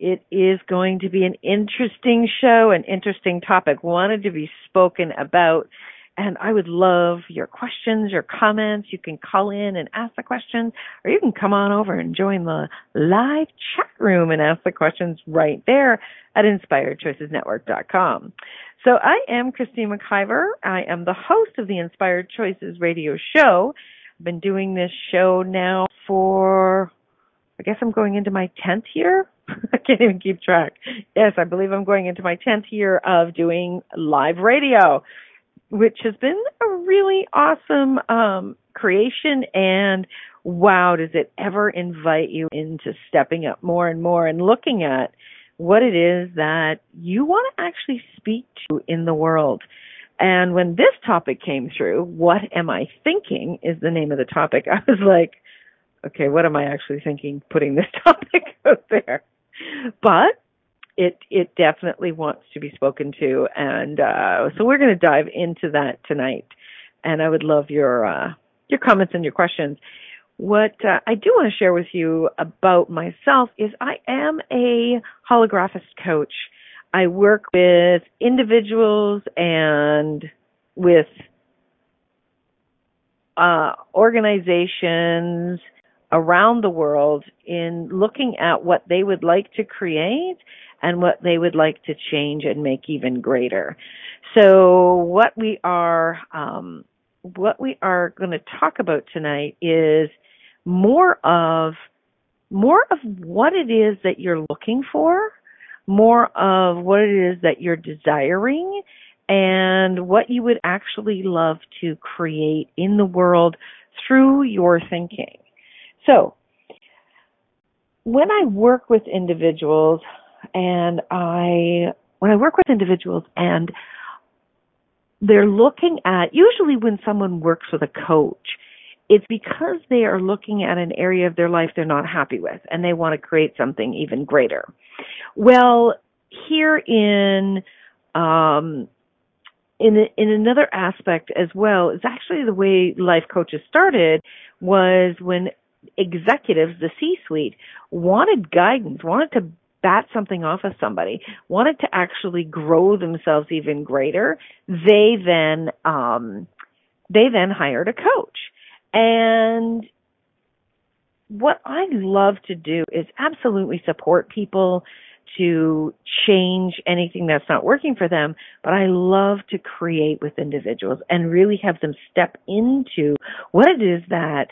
It is going to be an interesting show, an interesting topic wanted to be spoken about. And I would love your questions, your comments. You can call in and ask the questions, or you can come on over and join the live chat room and ask the questions right there at InspiredChoicesNetwork.com. So I am Christine McIver. I am the host of the Inspired Choices Radio Show. I've been doing this show now for, I guess I'm going into my 10th year. I can't even keep track. Yes, I believe I'm going into my 10th year of doing live radio, which has been a really awesome creation, and wow, does it ever invite you into stepping up more and more and looking at what it is that you want to actually speak to in the world. And when this topic came through, What Am I Thinking is the name of the topic, I was like, okay, what am I actually thinking putting this topic out there? But It definitely wants to be spoken to, and so we're going to dive into that tonight. And I would love your comments and your questions. What I do want to share with you about myself is I am a holographist coach. I work with individuals and with organizations around the world in looking at what they would like to create and what they would like to change and make even greater. So what we are going to talk about tonight is more of what it is that you're looking for, more of what it is that you're desiring, and what you would actually love to create in the world through your thinking. So when I work with individuals and they're looking at, usually when someone works with a coach, it's because they are looking at an area of their life they're not happy with and they want to create something even greater. Well, here in another aspect as well is actually the way life coaches started was when executives, the C-suite, wanted guidance, wanted to bat something off of somebody, wanted to actually grow themselves even greater. They then hired a coach. And what I love to do is absolutely support people to change anything that's not working for them, but I love to create with individuals and really have them step into what it is that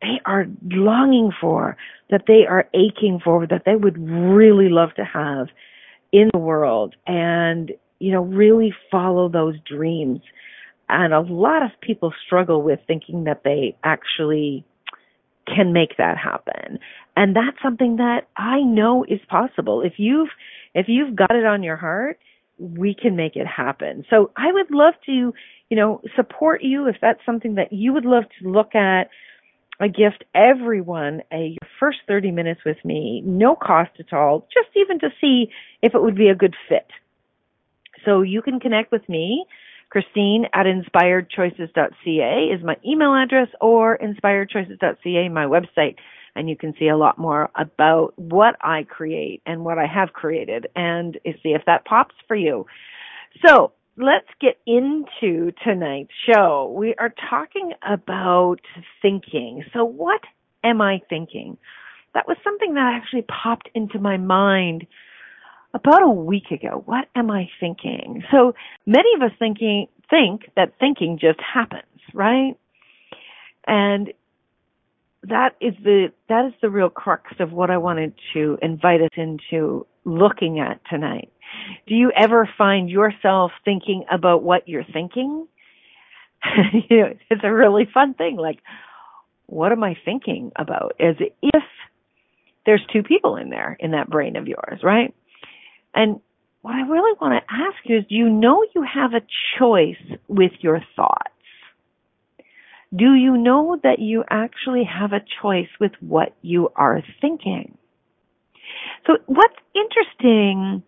they are longing for, that they are aching for, that they would really love to have in the world, and, you know, really follow those dreams. And a lot of people struggle with thinking that they actually can make that happen. And that's something that I know is possible. If you've got it on your heart, we can make it happen. So I would love to, you know, support you if that's something that you would love to look at. I gift everyone a first 30 minutes with me, no cost at all, just even to see if it would be a good fit. So you can connect with me, Christine at inspiredchoices.ca is my email address, or inspiredchoices.ca, my website, and you can see a lot more about what I create and what I have created and see if that pops for you. So let's get into tonight's show. We are talking about thinking. So what am I thinking? That was something that actually popped into my mind about a week ago. What am I thinking? So many of us think that thinking just happens, right? And that is the real crux of what I wanted to invite us into looking at tonight. Do you ever find yourself thinking about what you're thinking? You know, it's a really fun thing. Like, what am I thinking about? As if there's two people in there, in that brain of yours, right? And what I really want to ask you is, do you know you have a choice with your thoughts? Do you know that you actually have a choice with what you are thinking? So what's interesting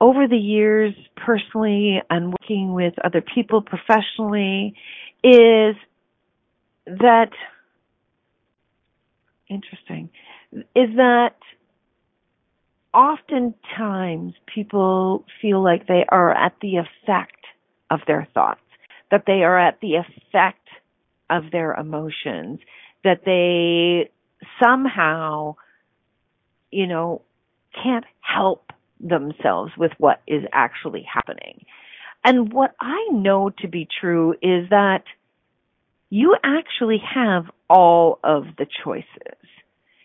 over the years, personally, and working with other people professionally, is that, oftentimes people feel like they are at the effect of their thoughts, that they are at the effect of their emotions, that they somehow, you know, can't help themselves with what is actually happening. And what I know to be true is that you actually have all of the choices.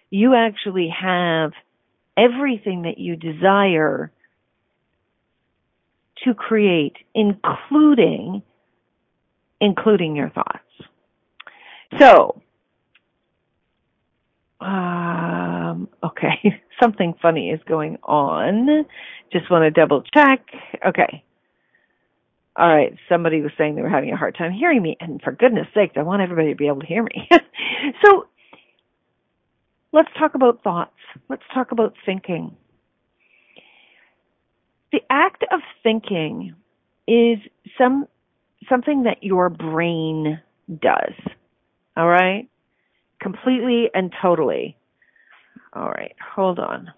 You actually have everything that you desire to create, including your thoughts. So, okay, something funny is going on. Just want to double check. Okay. All right, somebody was saying they were having a hard time hearing me, and for goodness sakes, I want everybody to be able to hear me. So, let's talk about thoughts. Let's talk about thinking. The act of thinking is something that your brain does. All right? Completely and totally. All right, hold on.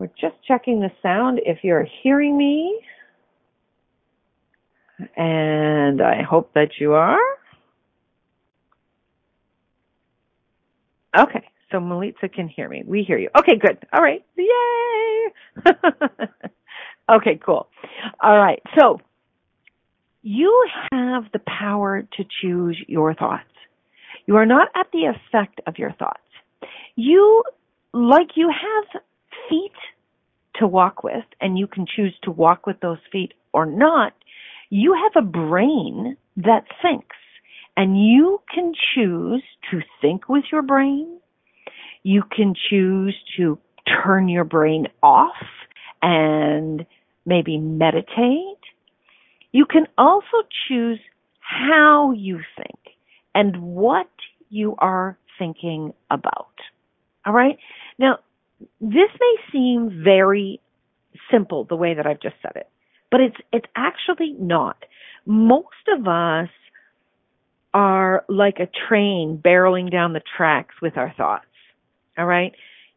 We're just checking the sound if you're hearing me. And I hope that you are. Okay, so Melitza can hear me. We hear you. Okay, good. All right. Yay! Okay, cool. All right, so you have the power to choose your thoughts. You are not at the effect of your thoughts. You have feet to walk with, and you can choose to walk with those feet or not. You have a brain that thinks, and you can choose to think with your brain. You can choose to turn your brain off and maybe meditate. You can also choose how you think and what you are thinking about. All right? Now, this may seem very simple, the way that I've just said it, but it's actually not. Most of us are like a train barreling down the tracks with our thoughts, all right?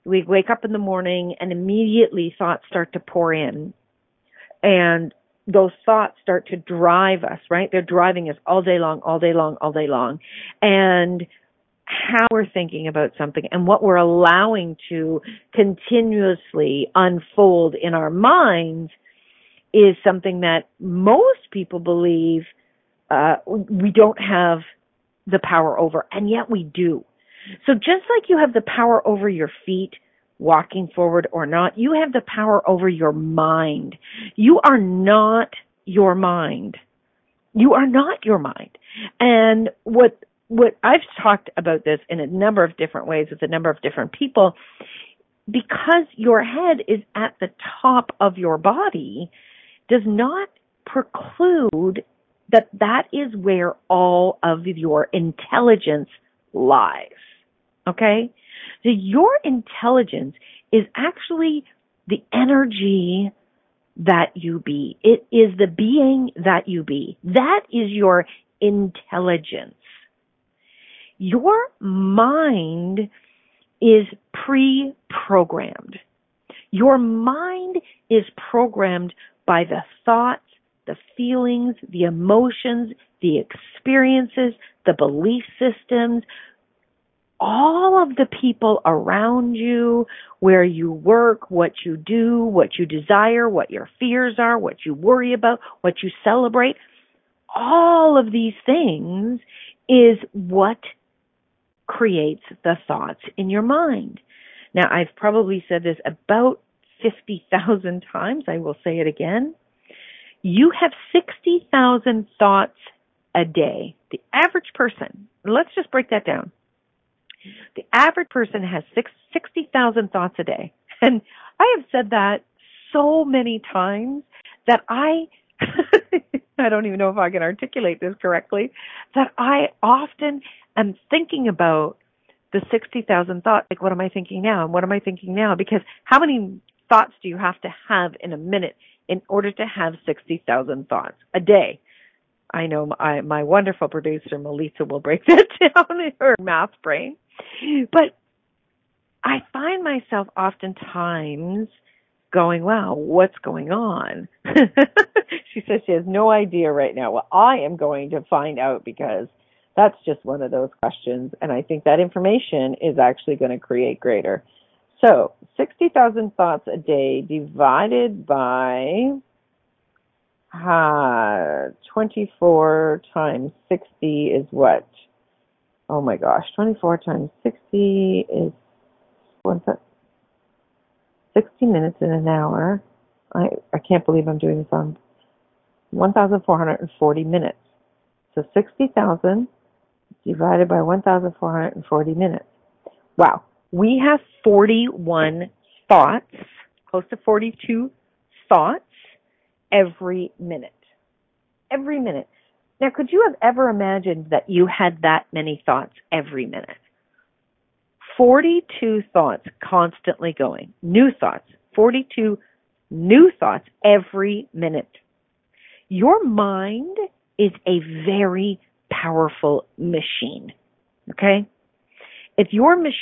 We wake up in the morning and immediately thoughts start to pour in, and those thoughts start to drive us, right? They're driving us all day long, and how we're thinking about something and what we're allowing to continuously unfold in our minds is something that most people believe we don't have the power over, and yet we do. So just like you have the power over your feet, walking forward or not, you have the power over your mind. You are not your mind. You are not your mind. And what I've talked about this in a number of different ways with a number of different people, because your head is at the top of your body does not preclude that is where all of your intelligence lies, okay? So your intelligence is actually the energy that you be. It is the being that you be. That is your intelligence. Your mind is pre-programmed. Your mind is programmed by the thoughts, the feelings, the emotions, the experiences, the belief systems, all of the people around you, where you work, what you do, what you desire, what your fears are, what you worry about, what you celebrate. All of these things is what creates the thoughts in your mind. Now, I've probably said this about 50,000 times. I will say it again. You have 60,000 thoughts a day. The average person, let's just break that down. The average person has 60,000 thoughts a day. And I have said that so many times that I don't even know if I can articulate this correctly, that I often am thinking about the 60,000 thoughts, like what am I thinking now? And what am I thinking now? Because how many thoughts do you have to have in a minute in order to have 60,000 thoughts a day? I know my wonderful producer, Melitza, will break that down in her math brain. But I find myself oftentimes going, wow, what's going on? She says she has no idea right now. Well, I am going to find out, because that's just one of those questions. And I think that information is actually going to create greater. So 60,000 thoughts a day divided by 24 times 60 is what? Oh my gosh, 24 times 60 is 60 minutes in an hour. I can't believe I'm doing this on 1,440 minutes. So 60,000 divided by 1,440 minutes. Wow. We have 41 thoughts, close to 42 thoughts every minute. Every minute. Now, could you have ever imagined that you had that many thoughts every minute? 42 thoughts constantly going. New thoughts. 42 new thoughts every minute. Your mind is a very powerful machine, okay? If your mind,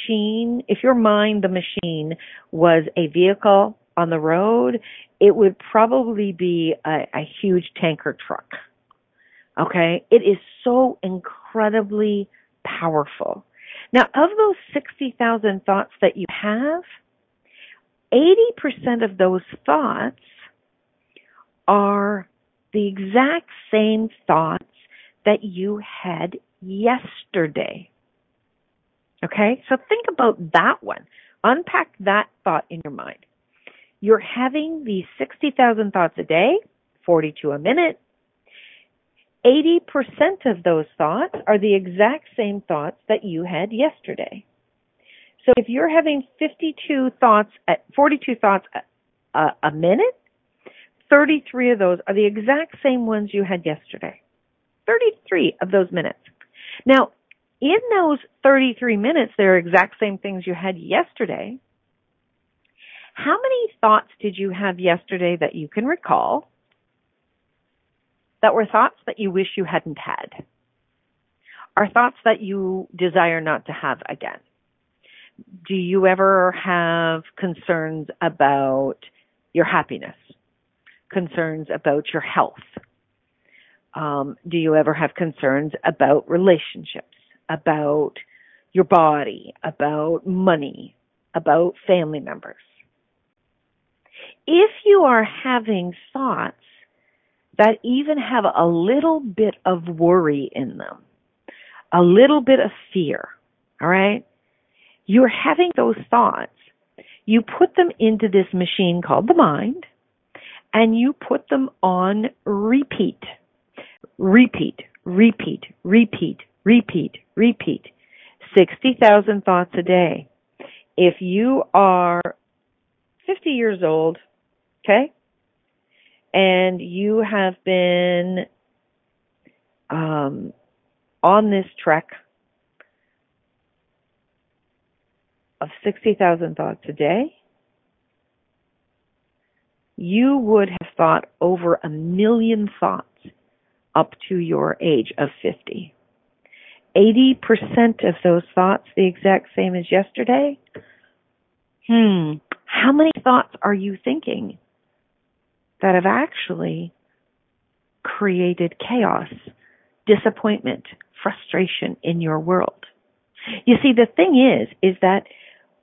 the machine, was a vehicle on the road, it would probably be a huge tanker truck, okay? It is so incredibly powerful. Now, of those 60,000 thoughts that you have, 80% of those thoughts are the exact same thoughts that you had yesterday. Okay? So think about that one. Unpack that thought in your mind. You're having these 60,000 thoughts a day, 42 a minute. 80% of those thoughts are the exact same thoughts that you had yesterday. So if you're having 42 thoughts a minute, 33 of those are the exact same ones you had yesterday. 33 of those minutes. Now, in those 33 minutes, they're exact same things you had yesterday. How many thoughts did you have yesterday that you can recall that were thoughts that you wish you hadn't had, or thoughts that you desire not to have again? Do you ever have concerns about your happiness? Concerns about your health? Do you ever have concerns about relationships, about your body, about money, about family members? If you are having thoughts that even have a little bit of worry in them, a little bit of fear, all right? You're having those thoughts. You put them into this machine called the mind, and you put them on repeat, repeat, repeat, repeat, repeat, repeat. 60,000 thoughts a day. If you are 50 years old, okay, and you have been on this trek of 60,000 thoughts a day, you would have thought over 1 million thoughts up to your age of 50. 80% of those thoughts the exact same as yesterday? How many thoughts are you thinking that have actually created chaos, disappointment, frustration in your world? You see, the thing is that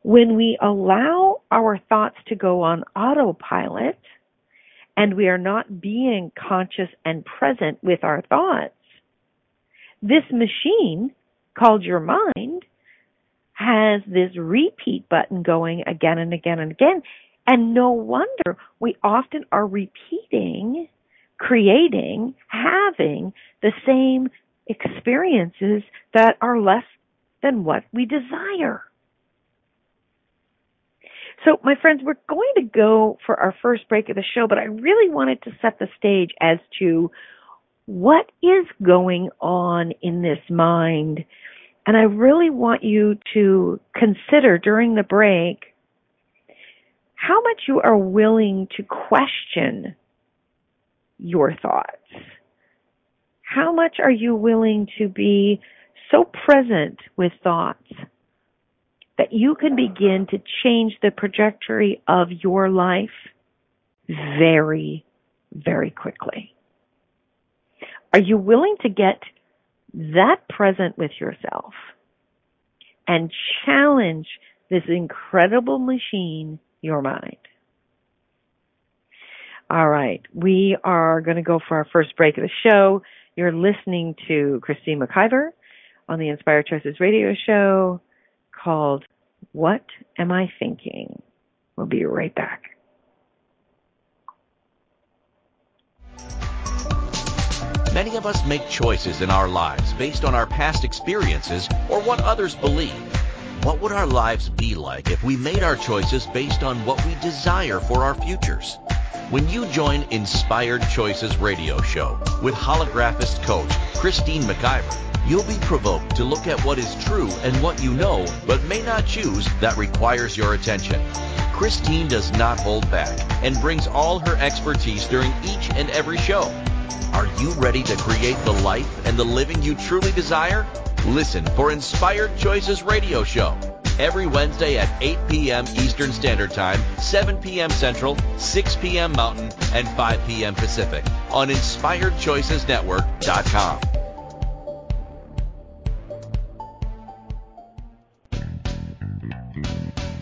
when we allow our thoughts to go on autopilot and we are not being conscious and present with our thoughts, this machine called your mind has this repeat button going again and again and again. And no wonder we often are repeating, creating, having the same experiences that are less than what we desire. So, my friends, we're going to go for our first break of the show, but I really wanted to set the stage as to what is going on in this mind. And I really want you to consider during the break how much you are willing to question your thoughts. How much are you willing to be so present with thoughts that you can begin to change the trajectory of your life very, very quickly? Are you willing to get that present with yourself and challenge this incredible machine, your mind? All right, we are going to go for our first break of the show. You're listening to Christine McIver on the Inspired Choices Radio Show, called What Am I Thinking? We'll be right back. Many of us make choices in our lives based on our past experiences or what others believe. What would our lives be like if we made our choices based on what we desire for our futures? When you join Inspired Choices Radio Show with holographist coach Christine McIver, you'll be provoked to look at what is true and what you know, but may not choose, that requires your attention. Christine does not hold back and brings all her expertise during each and every show. Are you ready to create the life and the living you truly desire? Listen for Inspired Choices Radio Show every Wednesday at 8 p.m. Eastern Standard Time, 7 p.m. Central, 6 p.m. Mountain, and 5 p.m. Pacific on InspiredChoicesNetwork.com.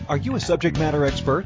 Are you a subject matter expert?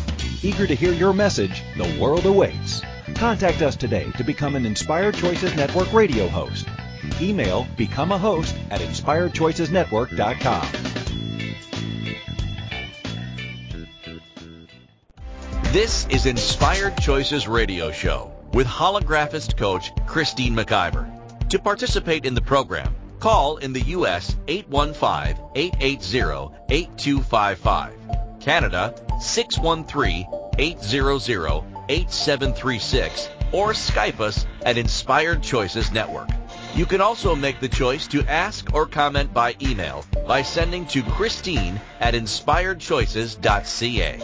Eager to hear your message? The world awaits. Contact us today to become an Inspired Choices Network radio host. Email becomeahost at inspiredchoicesnetwork.com. This is Inspired Choices Radio Show with holographist coach Christine McIver. To participate in the program, call in the U.S. 815-880-8255, Canada 613-800-8736, or Skype us at Inspired Choices Network. You can also make the choice to ask or comment by email by sending to Christine at inspiredchoices.ca.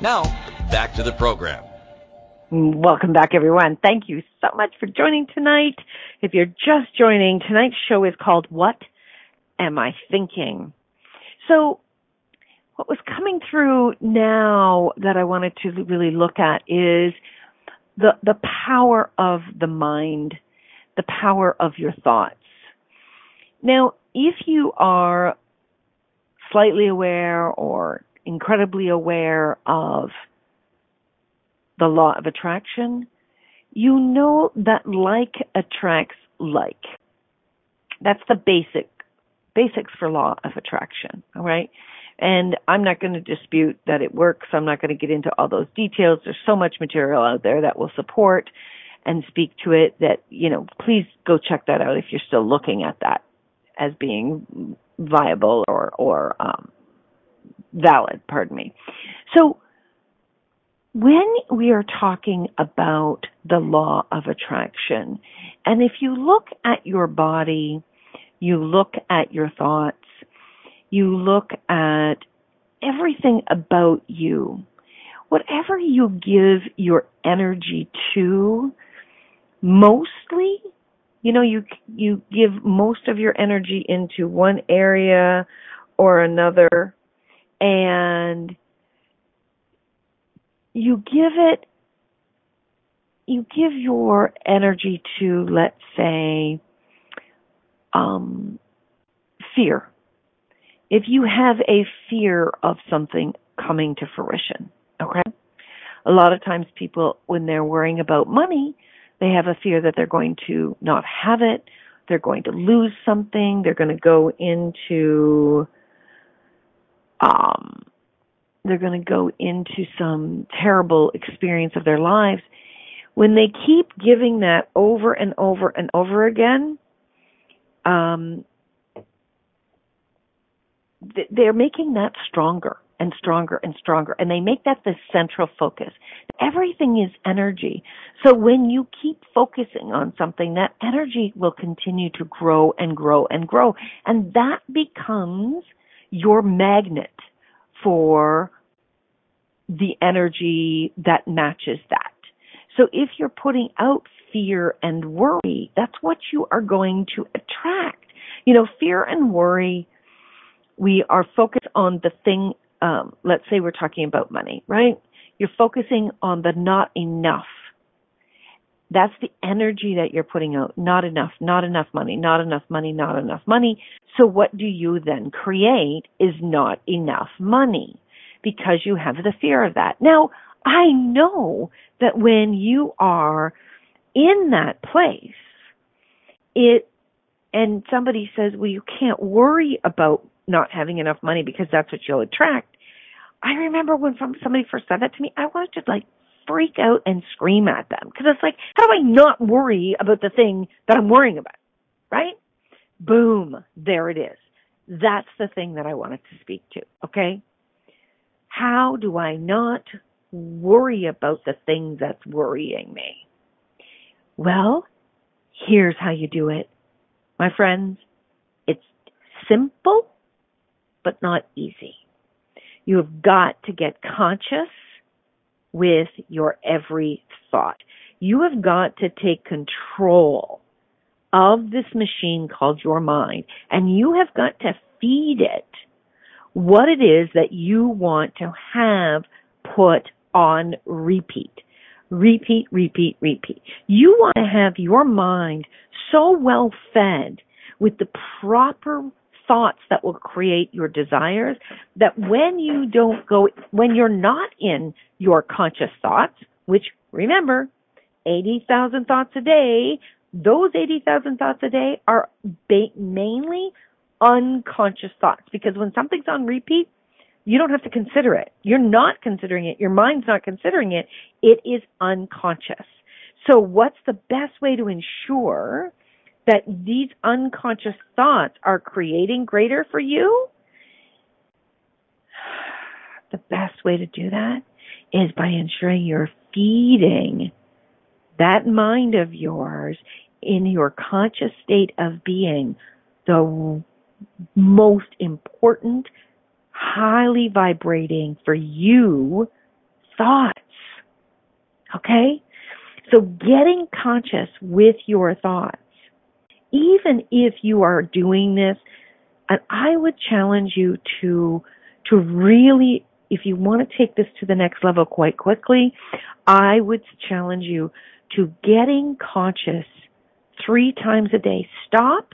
Now, back to the program. Welcome back, everyone. Thank you so much for joining tonight. If you're just joining, tonight's show is called What Am I Thinking? So, what was coming through now that I wanted to really look at is the power of the mind, the power of your thoughts. Now, if you are slightly aware or incredibly aware of the law of attraction, you know that like attracts like. That's the basics for law of attraction, all right? And I'm not going to dispute that it works. I'm not going to get into all those details. There's so much material out there that will support and speak to it that, you know, please go check that out if you're still looking at that as being viable or valid, pardon me. So when we are talking about the law of attraction, and if you look at your body, you look at your thoughts, you look at everything about you. Whatever you give your energy to, mostly, you know, you give most of your energy into one area or another, and you give your energy to, let's say, fear. if you have a fear of something coming to fruition, okay? A lot of times people, when they're worrying about money, they have a fear that they're going to not have it, they're going to lose something, they're going to go into some terrible experience of their lives. When they keep giving that over and over and over again, they're making that stronger and stronger and stronger, and they make that the central focus. Everything is energy. So when you keep focusing on something, that energy will continue to grow and grow and grow, and that becomes your magnet for the energy that matches that. So if you're putting out fear and worry, that's what you are going to attract. You know, fear and worry, we are focused on the thing, let's say we're talking about money, right? You're focusing on the not enough. That's the energy that you're putting out. Not enough money. So what do you then create is not enough money because you have the fear of that. Now, I know that when you are in that place, and somebody says, well, you can't worry about not having enough money because that's what you'll attract. I remember when somebody first said that to me, I wanted to freak out and scream at them because it's like, how do I not worry about the thing that I'm worrying about, right? Boom, there it is. That's the thing that I wanted to speak to, okay? How do I not worry about the thing that's worrying me? Well, here's how you do it. My friends, it's simple, but not easy. You have got to get conscious with your every thought. You have got to take control of this machine called your mind, and you have got to feed it what it is that you want to have put on repeat. Repeat. You want to have your mind so well fed with the proper thoughts that will create your desires that when you're not in your conscious thoughts, which remember, 80,000 thoughts a day, those 80,000 thoughts a day are mainly unconscious thoughts, because when something's on repeat, you don't have to consider it. You're not considering it. Your mind's not considering it. It is unconscious. So what's the best way to ensure that these unconscious thoughts are creating greater for you? The best way to do that is by ensuring you're feeding that mind of yours in your conscious state of being the most important, highly vibrating for you thoughts. Okay? So getting conscious with your thoughts. Even if you are doing this, and I would challenge you to really, if you want to take this to the next level quite quickly, I would challenge you to getting conscious 3 times a day. Stop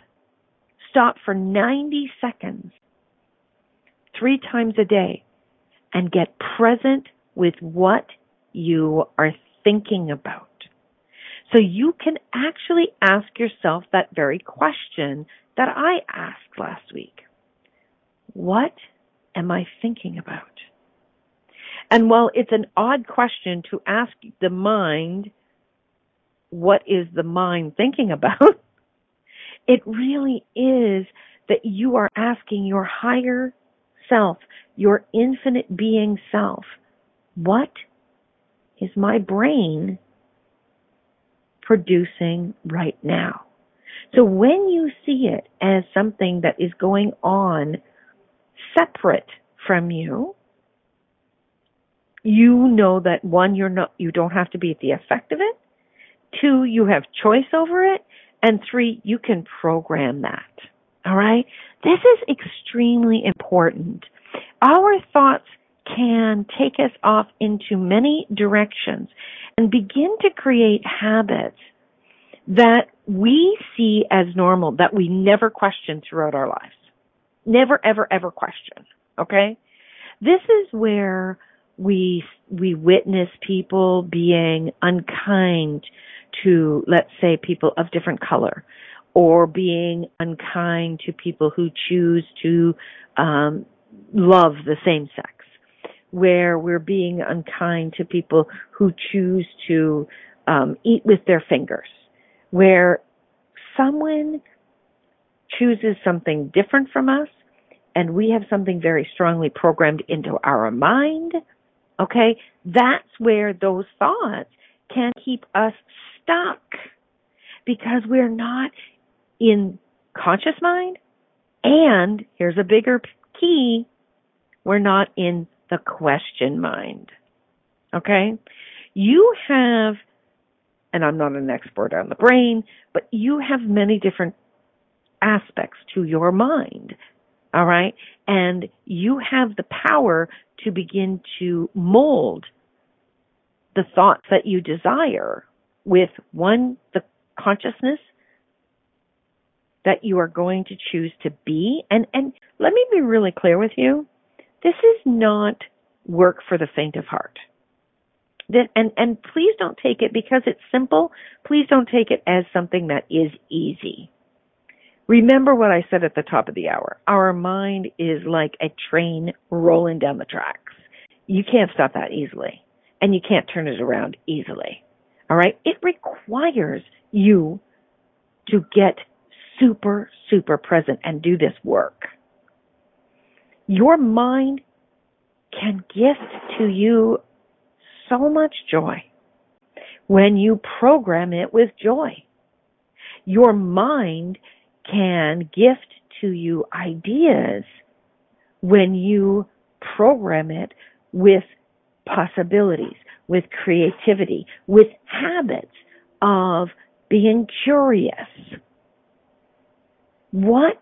for 90 seconds 3 times a day and get present with what you are thinking about. So you can actually ask yourself that very question that I asked last week. What am I thinking about? And while it's an odd question to ask the mind, what is the mind thinking about? It really is that you are asking your higher self, your infinite being self, what is my brain producing right now? So when you see it as something that is going on separate from you, you know that 1, you don't have to be at the effect of it. 2, you have choice over it. And 3, you can program that. All right? This is extremely important. Our thoughts can take us off into many directions and begin to create habits that we see as normal, that we never question throughout our lives. Never, ever, ever question. Okay? This is where we witness people being unkind to, let's say, people of different color, or being unkind to people who choose to love the same sex, where we're being unkind to people who choose to eat with their fingers, where someone chooses something different from us, and we have something very strongly programmed into our mind, okay? That's where those thoughts can keep us stuck, because we're not in conscious mind, and here's a bigger key, we're not in the question mind, okay? You have, and I'm not an expert on the brain, but you have many different aspects to your mind, all right? And you have the power to begin to mold the thoughts that you desire with, one, the consciousness that you are going to choose to be. And let me be really clear with you. This is not work for the faint of heart. And please don't take it, because it's simple, please don't take it as something that is easy. Remember what I said at the top of the hour. Our mind is like a train rolling down the tracks. You can't stop that easily, and you can't turn it around easily. All right? It requires you to get super, super present and do this work. Your mind can gift to you so much joy when you program it with joy. Your mind can gift to you ideas when you program it with possibilities, with creativity, with habits of being curious. What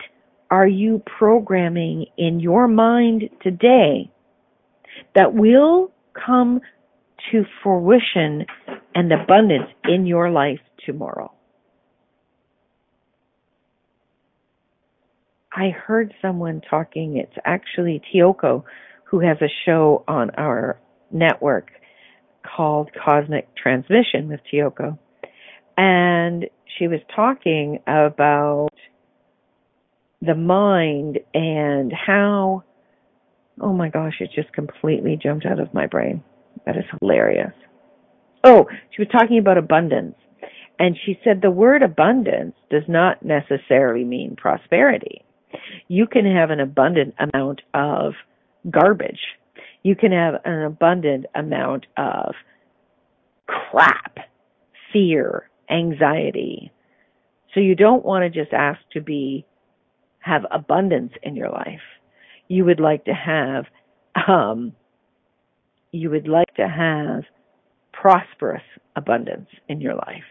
are you programming in your mind today that will come to fruition and abundance in your life tomorrow? I heard someone talking, it's actually Tioko, who has a show on our network called Cosmic Transmission with Tioko. And she was talking about the mind and how, oh my gosh, it just completely jumped out of my brain. That is hilarious. Oh, she was talking about abundance. And she said the word abundance does not necessarily mean prosperity. You can have an abundant amount of garbage. You can have an abundant amount of crap, fear, anxiety. So you don't want to just ask to have abundance in your life. You would like to have prosperous abundance in your life.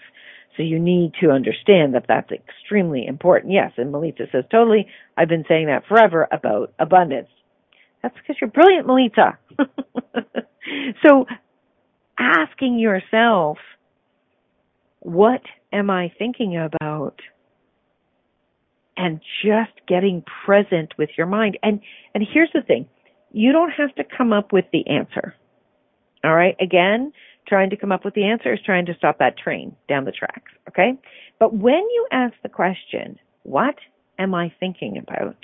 So you need to understand that that's extremely important. Yes, and Melitza says, totally, I've been saying that forever about abundance. That's because you're brilliant, Melitza. So asking yourself, what am I thinking about? And just getting present with your mind. And here's the thing. You don't have to come up with the answer. All right? Again, trying to come up with the answer is trying to stop that train down the tracks, okay? But when you ask the question, what am I thinking about?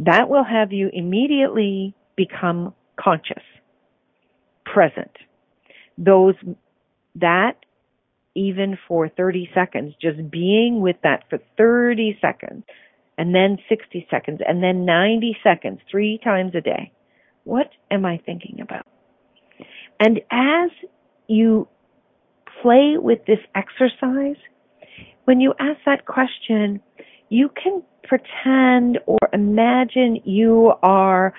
That will have you immediately become conscious, present. Even for 30 seconds, just being with that for 30 seconds, and then 60 seconds, and then 90 seconds, 3 times a day. What am I thinking about? And as you play with this exercise, when you ask that question, you can pretend or imagine you are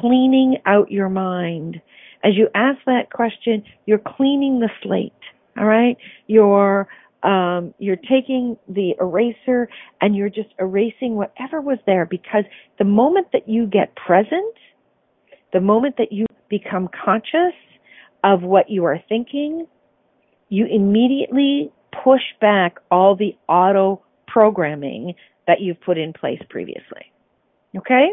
cleaning out your mind. As you ask that question, you're cleaning the slate. All right, you're taking the eraser and you're just erasing whatever was there, because the moment that you get present, the moment that you become conscious of what you are thinking, you immediately push back all the auto programming that you've put in place previously. Okay?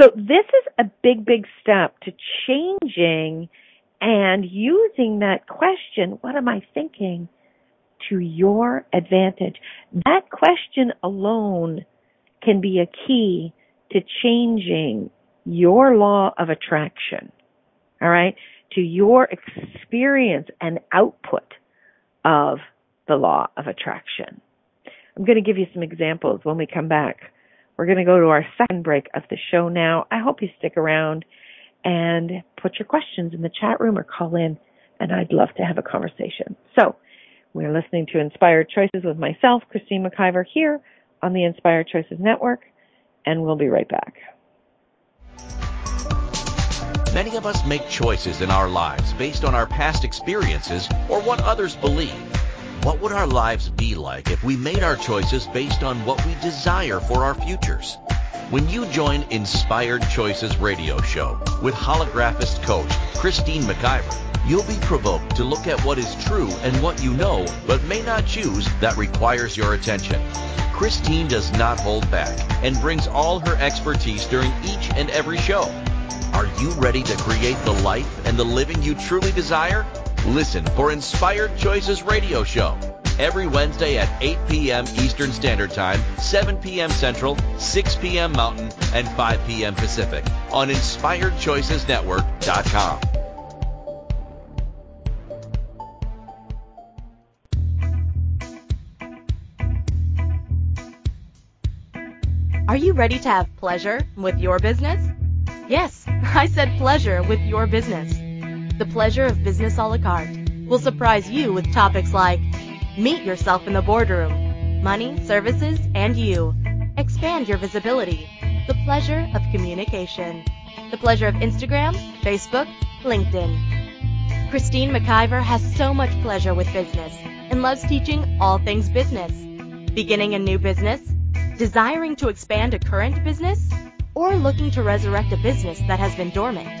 So this is a big, big step to changing and using that question, what am I thinking, to your advantage. That question alone can be a key to changing your law of attraction, all right, to your experience and output of the law of attraction. I'm going to give you some examples when we come back. We're going to go to our second break of the show now. I hope you stick around and put your questions in the chat room or call in, and I'd love to have a conversation. So we're listening to Inspired Choices with myself, Christine McIver, here on the Inspired Choices Network, and we'll be right back. Many of us make choices in our lives based on our past experiences or what others believe. What would our lives be like if we made our choices based on what we desire for our futures? When you join Inspired Choices Radio Show with holographist coach Christine McIver, you'll be provoked to look at what is true and what you know but may not choose that requires your attention. Christine does not hold back and brings all her expertise during each and every show. Are you ready to create the life and the living you truly desire? Listen for Inspired Choices Radio Show every Wednesday at 8 p.m. Eastern Standard Time, 7 p.m. Central, 6 p.m. Mountain, and 5 p.m. Pacific on InspiredChoicesNetwork.com. Are you ready to have pleasure with your business? Yes, I said pleasure with your business. The Pleasure of Business a la Carte will surprise you with topics like meet yourself in the boardroom, money, services, and you. Expand your visibility. The Pleasure of Communication. The Pleasure of Instagram, Facebook, LinkedIn. Christine McIver has so much pleasure with business and loves teaching all things business. Beginning a new business? Desiring to expand a current business? Or looking to resurrect a business that has been dormant?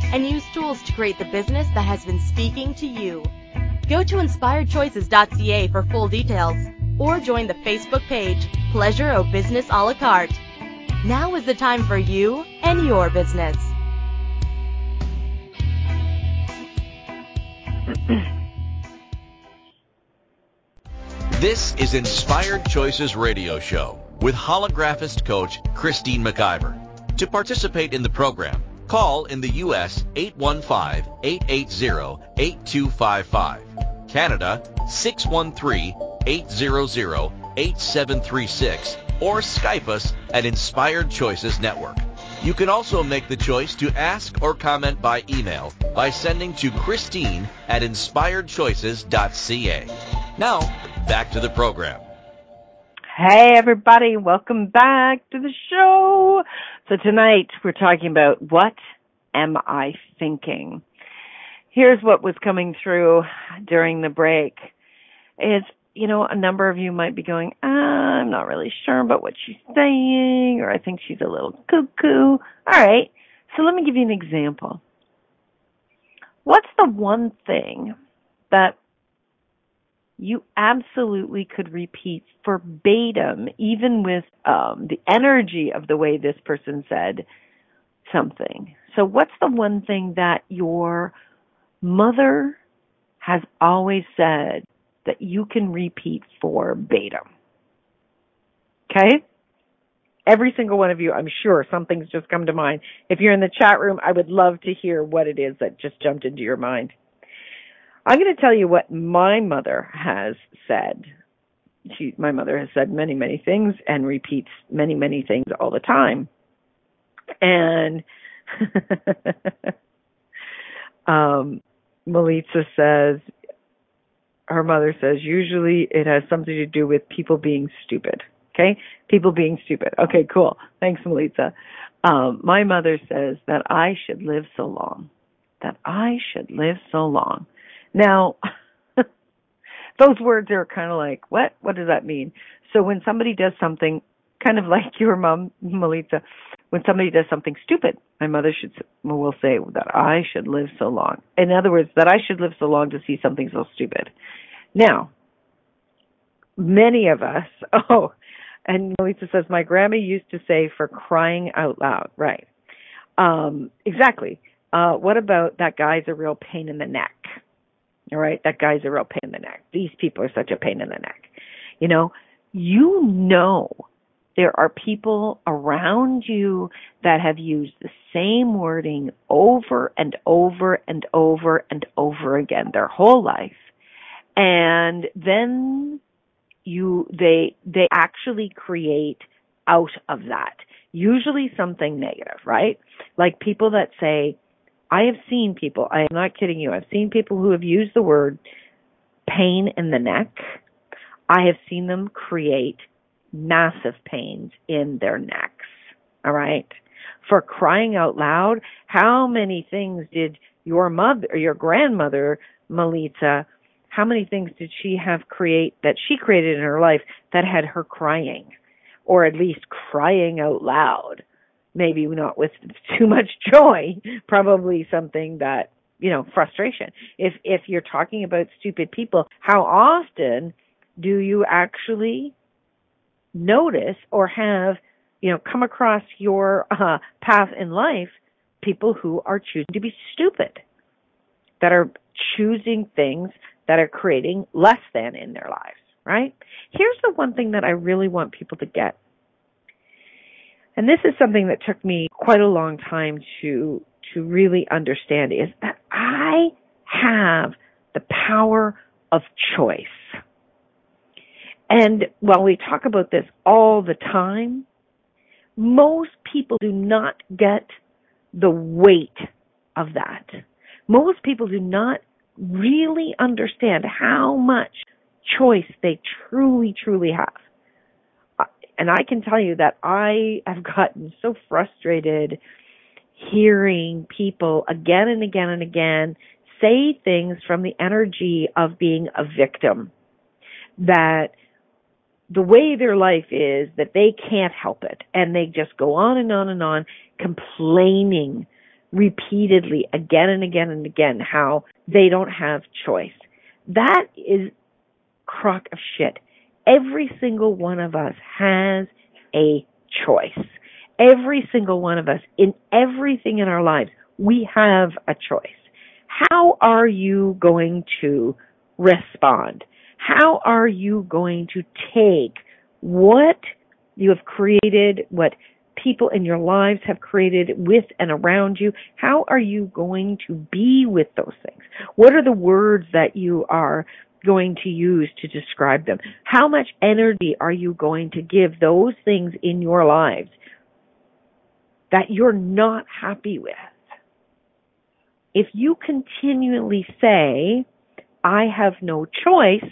and use tools to create the business that has been speaking to you. Go to inspiredchoices.ca for full details, or join the Facebook page, Pleasure of Business a la Carte. Now is the time for you and your business. This is Inspired Choices Radio Show with holographist coach Christine McIver. To participate in the program, call in the U.S. 815-880-8255, Canada 613-800-8736, or Skype us at Inspired Choices Network. You can also make the choice to ask or comment by email by sending to Christine at inspiredchoices.ca. Now, back to the program. Hey, everybody. Welcome back to the show. So tonight we're talking about what am I thinking? Here's what was coming through during the break is, you know, a number of you might be going, I'm not really sure about what she's saying, or I think she's a little cuckoo. All right. So let me give you an example. What's the one thing that you absolutely could repeat verbatim, even with the energy of the way this person said something? So what's the one thing that your mother has always said that you can repeat verbatim? Okay? Every single one of you, I'm sure something's just come to mind. If you're in the chat room, I would love to hear what it is that just jumped into your mind. I'm going to tell you what my mother has said. My mother has said many, many things and repeats many, many things all the time. And Melitza says, her mother says, usually it has something to do with people being stupid. Okay? People being stupid. Okay, cool. Thanks, Melitza. My mother says that I should live so long. That I should live so long. Now, those words are kind of like, what? What does that mean? So when somebody does something, kind of like your mom, Melitza, when somebody does something stupid, my mother will say that I should live so long. In other words, that I should live so long to see something so stupid. Now, many of us, and Melitza says, my grandma used to say for crying out loud. Right. Exactly. What about that guy's a real pain in the neck? All right. That guy's a real pain in the neck. These people are such a pain in the neck. You know, there are people around you that have used the same wording over and over and over and over again their whole life. And then they actually create out of that, usually something negative, right? Like people that say, I have seen people, I am not kidding you, I've seen people who have used the word pain in the neck. I have seen them create massive pains in their necks, all right? For crying out loud, how many things did your mother, or your grandmother, Melitza, how many things did she have create that she created in her life that had her crying, or at least crying out loud? Maybe not with too much joy, probably something that, frustration. If you're talking about stupid people, how often do you actually notice or have, come across your path in life, people who are choosing to be stupid, that are choosing things that are creating less than in their lives, right? Here's the one thing that I really want people to get. And this is something that took me quite a long time to really understand, is that I have the power of choice. And while we talk about this all the time, most people do not get the weight of that. Most people do not really understand how much choice they truly, truly have. And I can tell you that I have gotten so frustrated hearing people again and again and again say things from the energy of being a victim, that the way their life is, that they can't help it. And they just go on and on and on complaining repeatedly again and again and again how they don't have choice. That is crock of shit. Every single one of us has a choice. Every single one of us, in everything in our lives, we have a choice. How are you going to respond? How are you going to take what you have created, what people in your lives have created with and around you? How are you going to be with those things? What are the words that you are going to use to describe them? How much energy are you going to give those things in your lives that you're not happy with? If you continually say, I have no choice,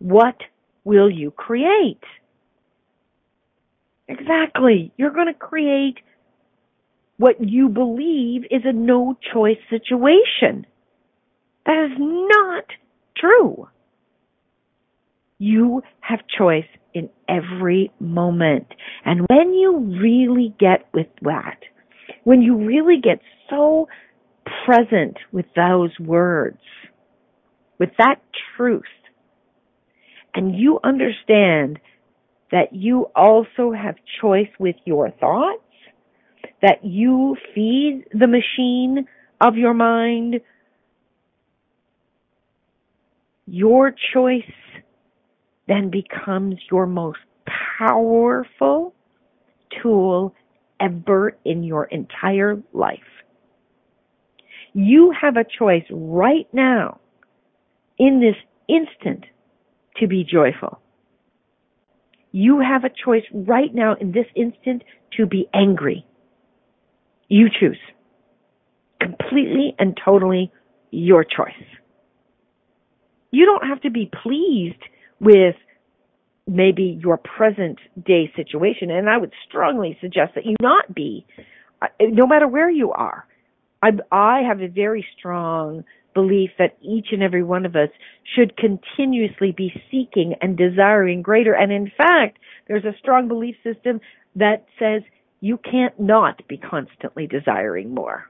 what will you create? Exactly. You're going to create what you believe is a no-choice situation. That is not true. You have choice in every moment. And when you really get with that, when you really get so present with those words, with that truth, and you understand that you also have choice with your thoughts, that you feed the machine of your mind, your choice then becomes your most powerful tool ever in your entire life. You have a choice right now, in this instant, to be joyful. You have a choice right now in this instant to be angry. You choose. Completely and totally your choice. You don't have to be pleased with maybe your present day situation. And I would strongly suggest that you not be, no matter where you are. I have a very strong belief that each and every one of us should continuously be seeking and desiring greater. And in fact, there's a strong belief system that says you can't not be constantly desiring more.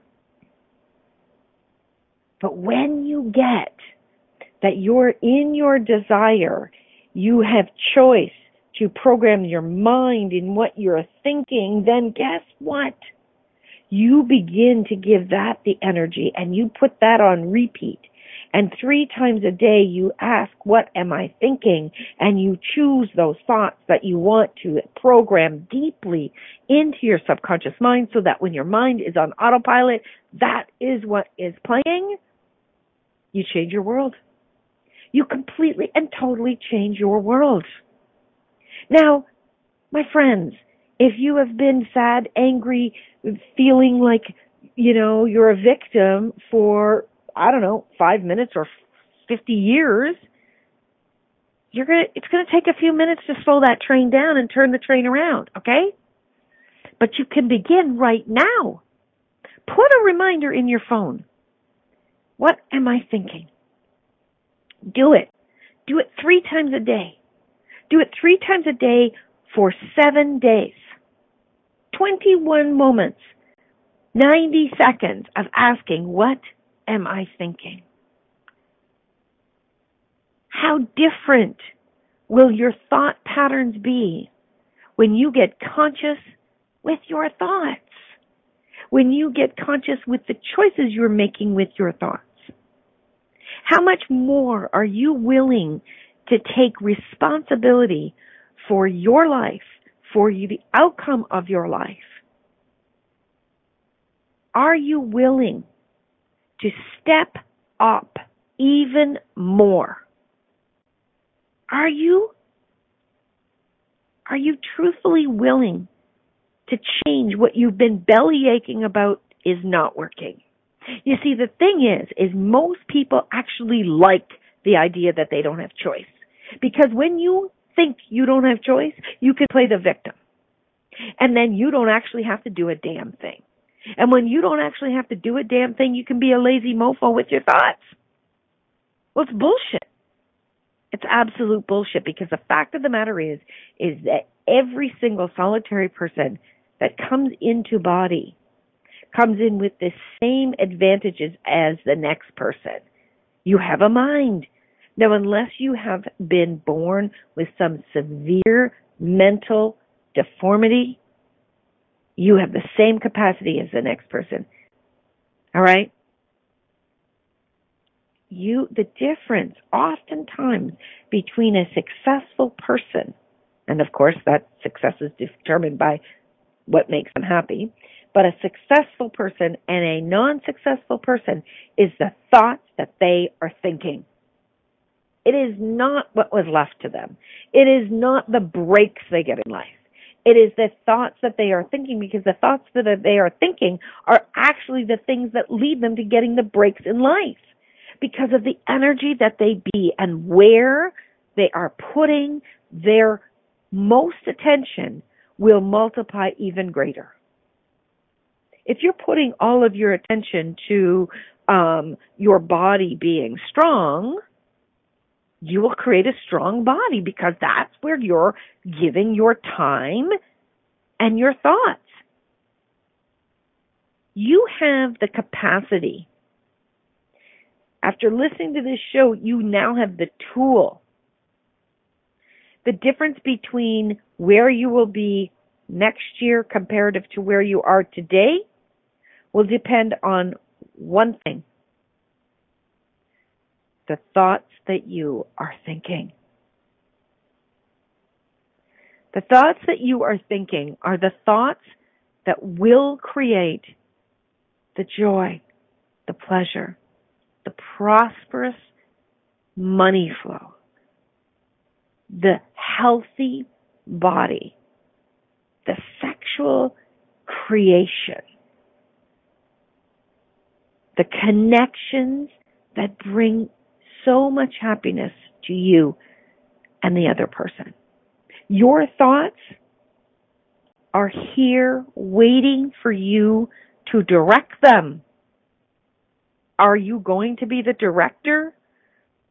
But when you get that you're in your desire, you have choice to program your mind in what you're thinking, then guess what? You begin to give that the energy and you put that on repeat. And 3 times a day you ask, what am I thinking? And you choose those thoughts that you want to program deeply into your subconscious mind so that when your mind is on autopilot, that is what is playing. You change your world. You completely and totally change your world. Now, my friends, if you have been sad, angry, feeling like, you know, you're a victim for, I don't know, 5 minutes or 50 years, it's going to take a few minutes to slow that train down and turn the train around, okay? But you can begin right now. Put a reminder in your phone. What am I thinking? Do it. Do it 3 times a day. Do it 3 times a day for 7 days. 21 moments, 90 seconds of asking, what am I thinking? How different will your thought patterns be when you get conscious with your thoughts? When you get conscious with the choices you're making with your thoughts? How much more are you willing to take responsibility for your life, for you, the outcome of your life? Are you willing to step up even more? Are you truthfully willing to change what you've been belly aching about is not working? You see, the thing is most people actually like the idea that they don't have choice. Because when you think you don't have choice, you can play the victim. And then you don't actually have to do a damn thing. And when you don't actually have to do a damn thing, you can be a lazy mofo with your thoughts. Well, it's bullshit. It's absolute bullshit, because the fact of the matter is that every single solitary person that comes into body comes in with the same advantages as the next person. You have a mind. Now, unless you have been born with some severe mental deformity, you have the same capacity as the next person. All right? The difference oftentimes between a successful person, and of course that success is determined by what makes them happy, but a successful person and a non-successful person is the thoughts that they are thinking. It is not what was left to them. It is not the breaks they get in life. It is the thoughts that they are thinking, because the thoughts that they are thinking are actually the things that lead them to getting the breaks in life, because of the energy that they be and where they are putting their most attention will multiply even greater. If you're putting all of your attention to your body being strong, you will create a strong body, because that's where you're giving your time and your thoughts. You have the capacity. After listening to this show, you now have the tool. The difference between where you will be next year comparative to where you are today will depend on one thing: the thoughts that you are thinking. The thoughts that you are thinking are the thoughts that will create the joy, the pleasure, the prosperous money flow, the healthy body, the sexual creation, the connections that bring so much happiness to you and the other person. Your thoughts are here waiting for you to direct them. Are you going to be the director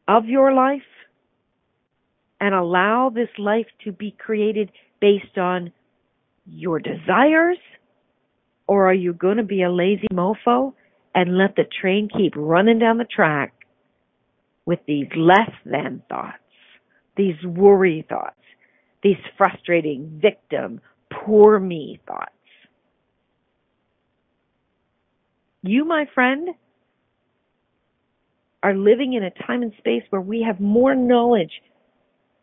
of your life and allow this life to be created based on your desires? Or are you going to be a lazy mofo and let the train keep running down the track with these less than thoughts, these worry thoughts, these frustrating victim, poor me thoughts? You, my friend, are living in a time and space where we have more knowledge,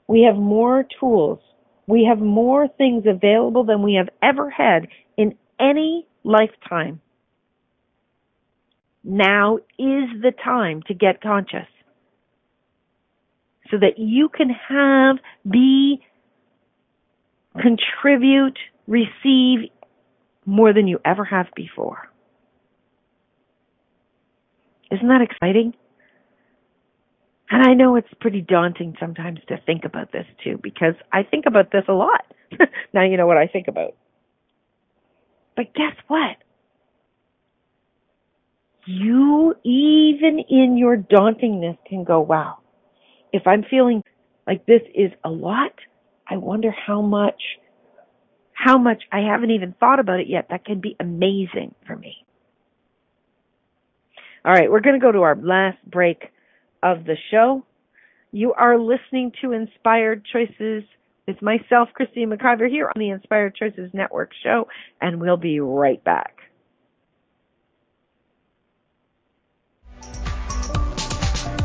we have more tools, we have more things available than we have ever had in any lifetime. Now is the time to get conscious so that you can contribute, receive more than you ever have before. Isn't that exciting? And I know it's pretty daunting sometimes to think about this too, because I think about this a lot. Now you know what I think about. But guess what? You, even in your dauntingness, can go, wow, if I'm feeling like this is a lot, I wonder how much I haven't even thought about it yet. That can be amazing for me. All right, we're going to go to our last break of the show. You are listening to Inspired Choices with myself, Christine McIver, here on the Inspired Choices Network show, and we'll be right back.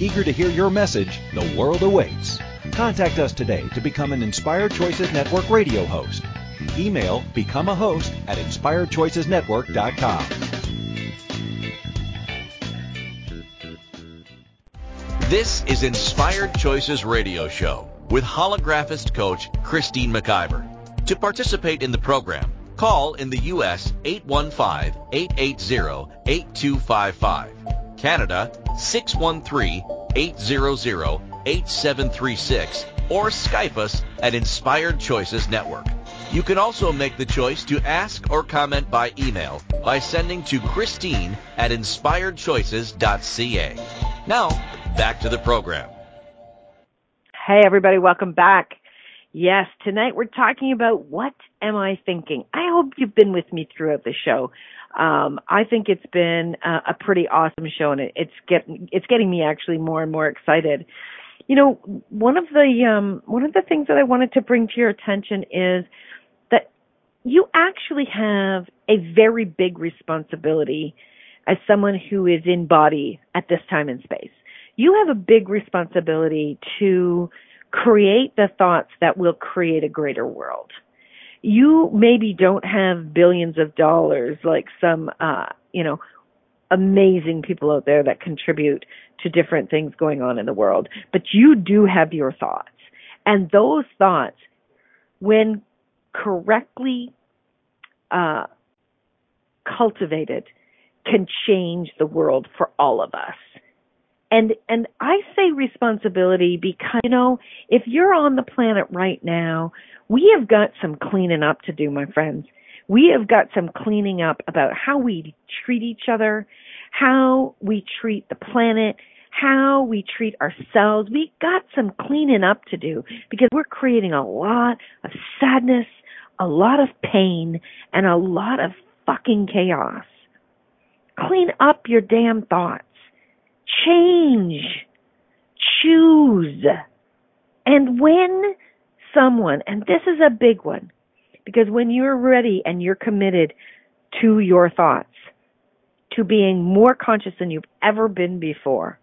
Eager to hear your message? The world awaits. Contact us today to become an Inspired Choices Network radio host. Email becomeahost at inspiredchoicesnetwork.com. This is Inspired Choices Radio Show with holographist coach Christine McIver. To participate in the program, call in the U.S. 815-880-8255. Canada, 613-800-8736, or Skype us at Inspired Choices Network. You can also make the choice to ask or comment by email by sending to Christine at inspiredchoices.ca. Now, back to the program. Hey, everybody, welcome back. Yes, tonight we're talking about what am I thinking? I hope you've been with me throughout the show. I think it's been a pretty awesome show, and it's getting me actually more and more excited. You know, one of the things that I wanted to bring to your attention is that you actually have a very big responsibility as someone who is in body at this time and space. You have a big responsibility to create the thoughts that will create a greater world. You maybe don't have billions of dollars like some, amazing people out there that contribute to different things going on in the world, but you do have your thoughts. And those thoughts, when correctly cultivated, can change the world for all of us. And I say responsibility because, you know, if you're on the planet right now, we have got some cleaning up to do, my friends. We have got some cleaning up about how we treat each other, how we treat the planet, how we treat ourselves. We got some cleaning up to do because we're creating a lot of sadness, a lot of pain, and a lot of fucking chaos. Clean up your damn thoughts. Change. Choose. And when someone, and this is a big one, because when you're ready and you're committed to your thoughts, to being more conscious than you've ever been before,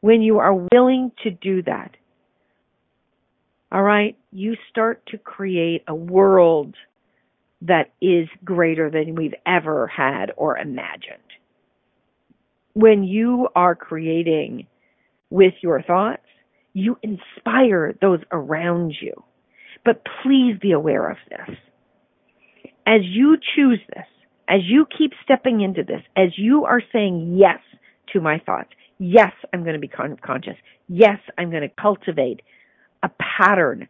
when you are willing to do that, all right, you start to create a world that is greater than we've ever had or imagined. When you are creating with your thoughts, you inspire those around you. But please be aware of this. As you choose this, as you keep stepping into this, as you are saying yes to my thoughts, yes, I'm going to be conscious. Yes, I'm going to cultivate a pattern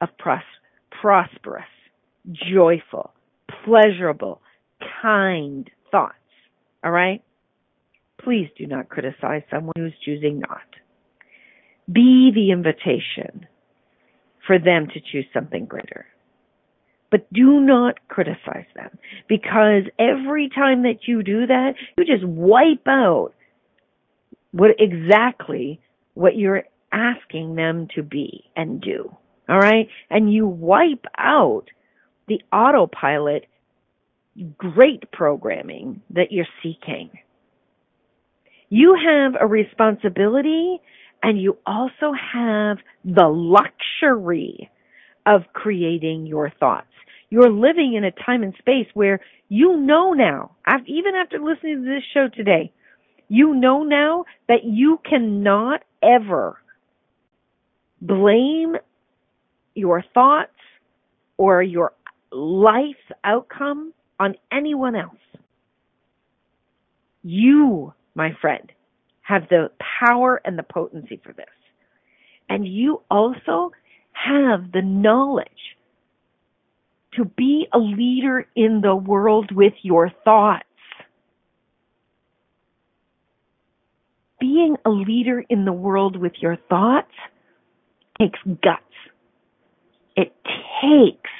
of prosperous, joyful, pleasurable, kind thoughts, all right? Please do not criticize someone who's choosing not. Be the invitation for them to choose something greater. But do not criticize them, because every time that you do that, you just wipe out what you're asking them to be and do, all right? And you wipe out the autopilot great programming that you're seeking. You have a responsibility, and you also have the luxury of creating your thoughts. You're living in a time and space where you know now, even after listening to this show today, you know now that you cannot ever blame your thoughts or your life's outcome on anyone else. You, my friend, have the power and the potency for this. And you also have the knowledge to be a leader in the world with your thoughts. Being a leader in the world with your thoughts takes guts. It takes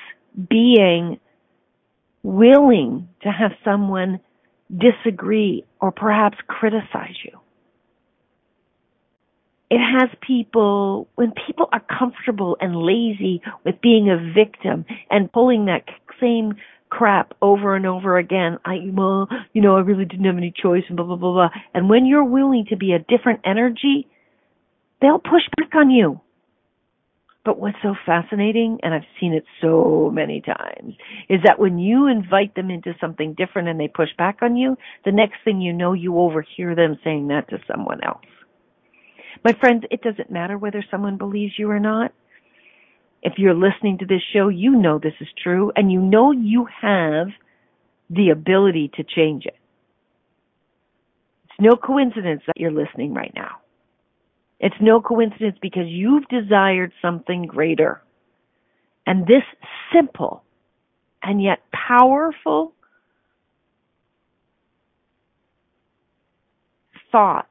being willing to have someone disagree or perhaps criticize you. It has people, when people are comfortable and lazy with being a victim and pulling that same crap over and over again, I really didn't have any choice and blah, blah, blah, blah. And when you're willing to be a different energy, they'll push back on you. But what's so fascinating, and I've seen it so many times, is that when you invite them into something different and they push back on you, the next thing you know, you overhear them saying that to someone else. My friends, it doesn't matter whether someone believes you or not. If you're listening to this show, you know this is true, and you know you have the ability to change it. It's no coincidence that you're listening right now. It's no coincidence because you've desired something greater. And this simple and yet powerful thought,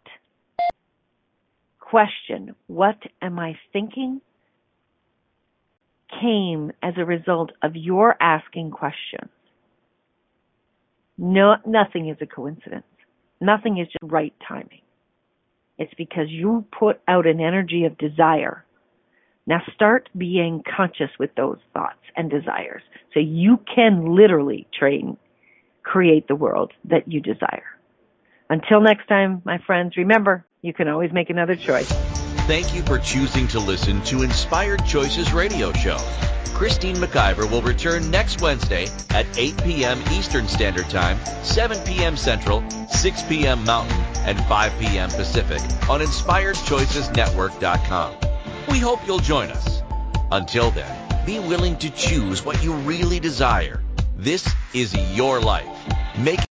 question, what am I thinking, came as a result of your asking questions. No, nothing is a coincidence. Nothing is just right timing. It's because you put out an energy of desire. Now start being conscious with those thoughts and desires so you can literally create the world that you desire. Until next time, my friends, remember, you can always make another choice. Thank you for choosing to listen to Inspired Choices Radio Show. Christine McIver will return next Wednesday at 8 p.m. Eastern Standard Time, 7 p.m. Central, 6 p.m. Mountain, and 5 p.m. Pacific on InspiredChoicesNetwork.com. We hope you'll join us. Until then, be willing to choose what you really desire. This is your life. Make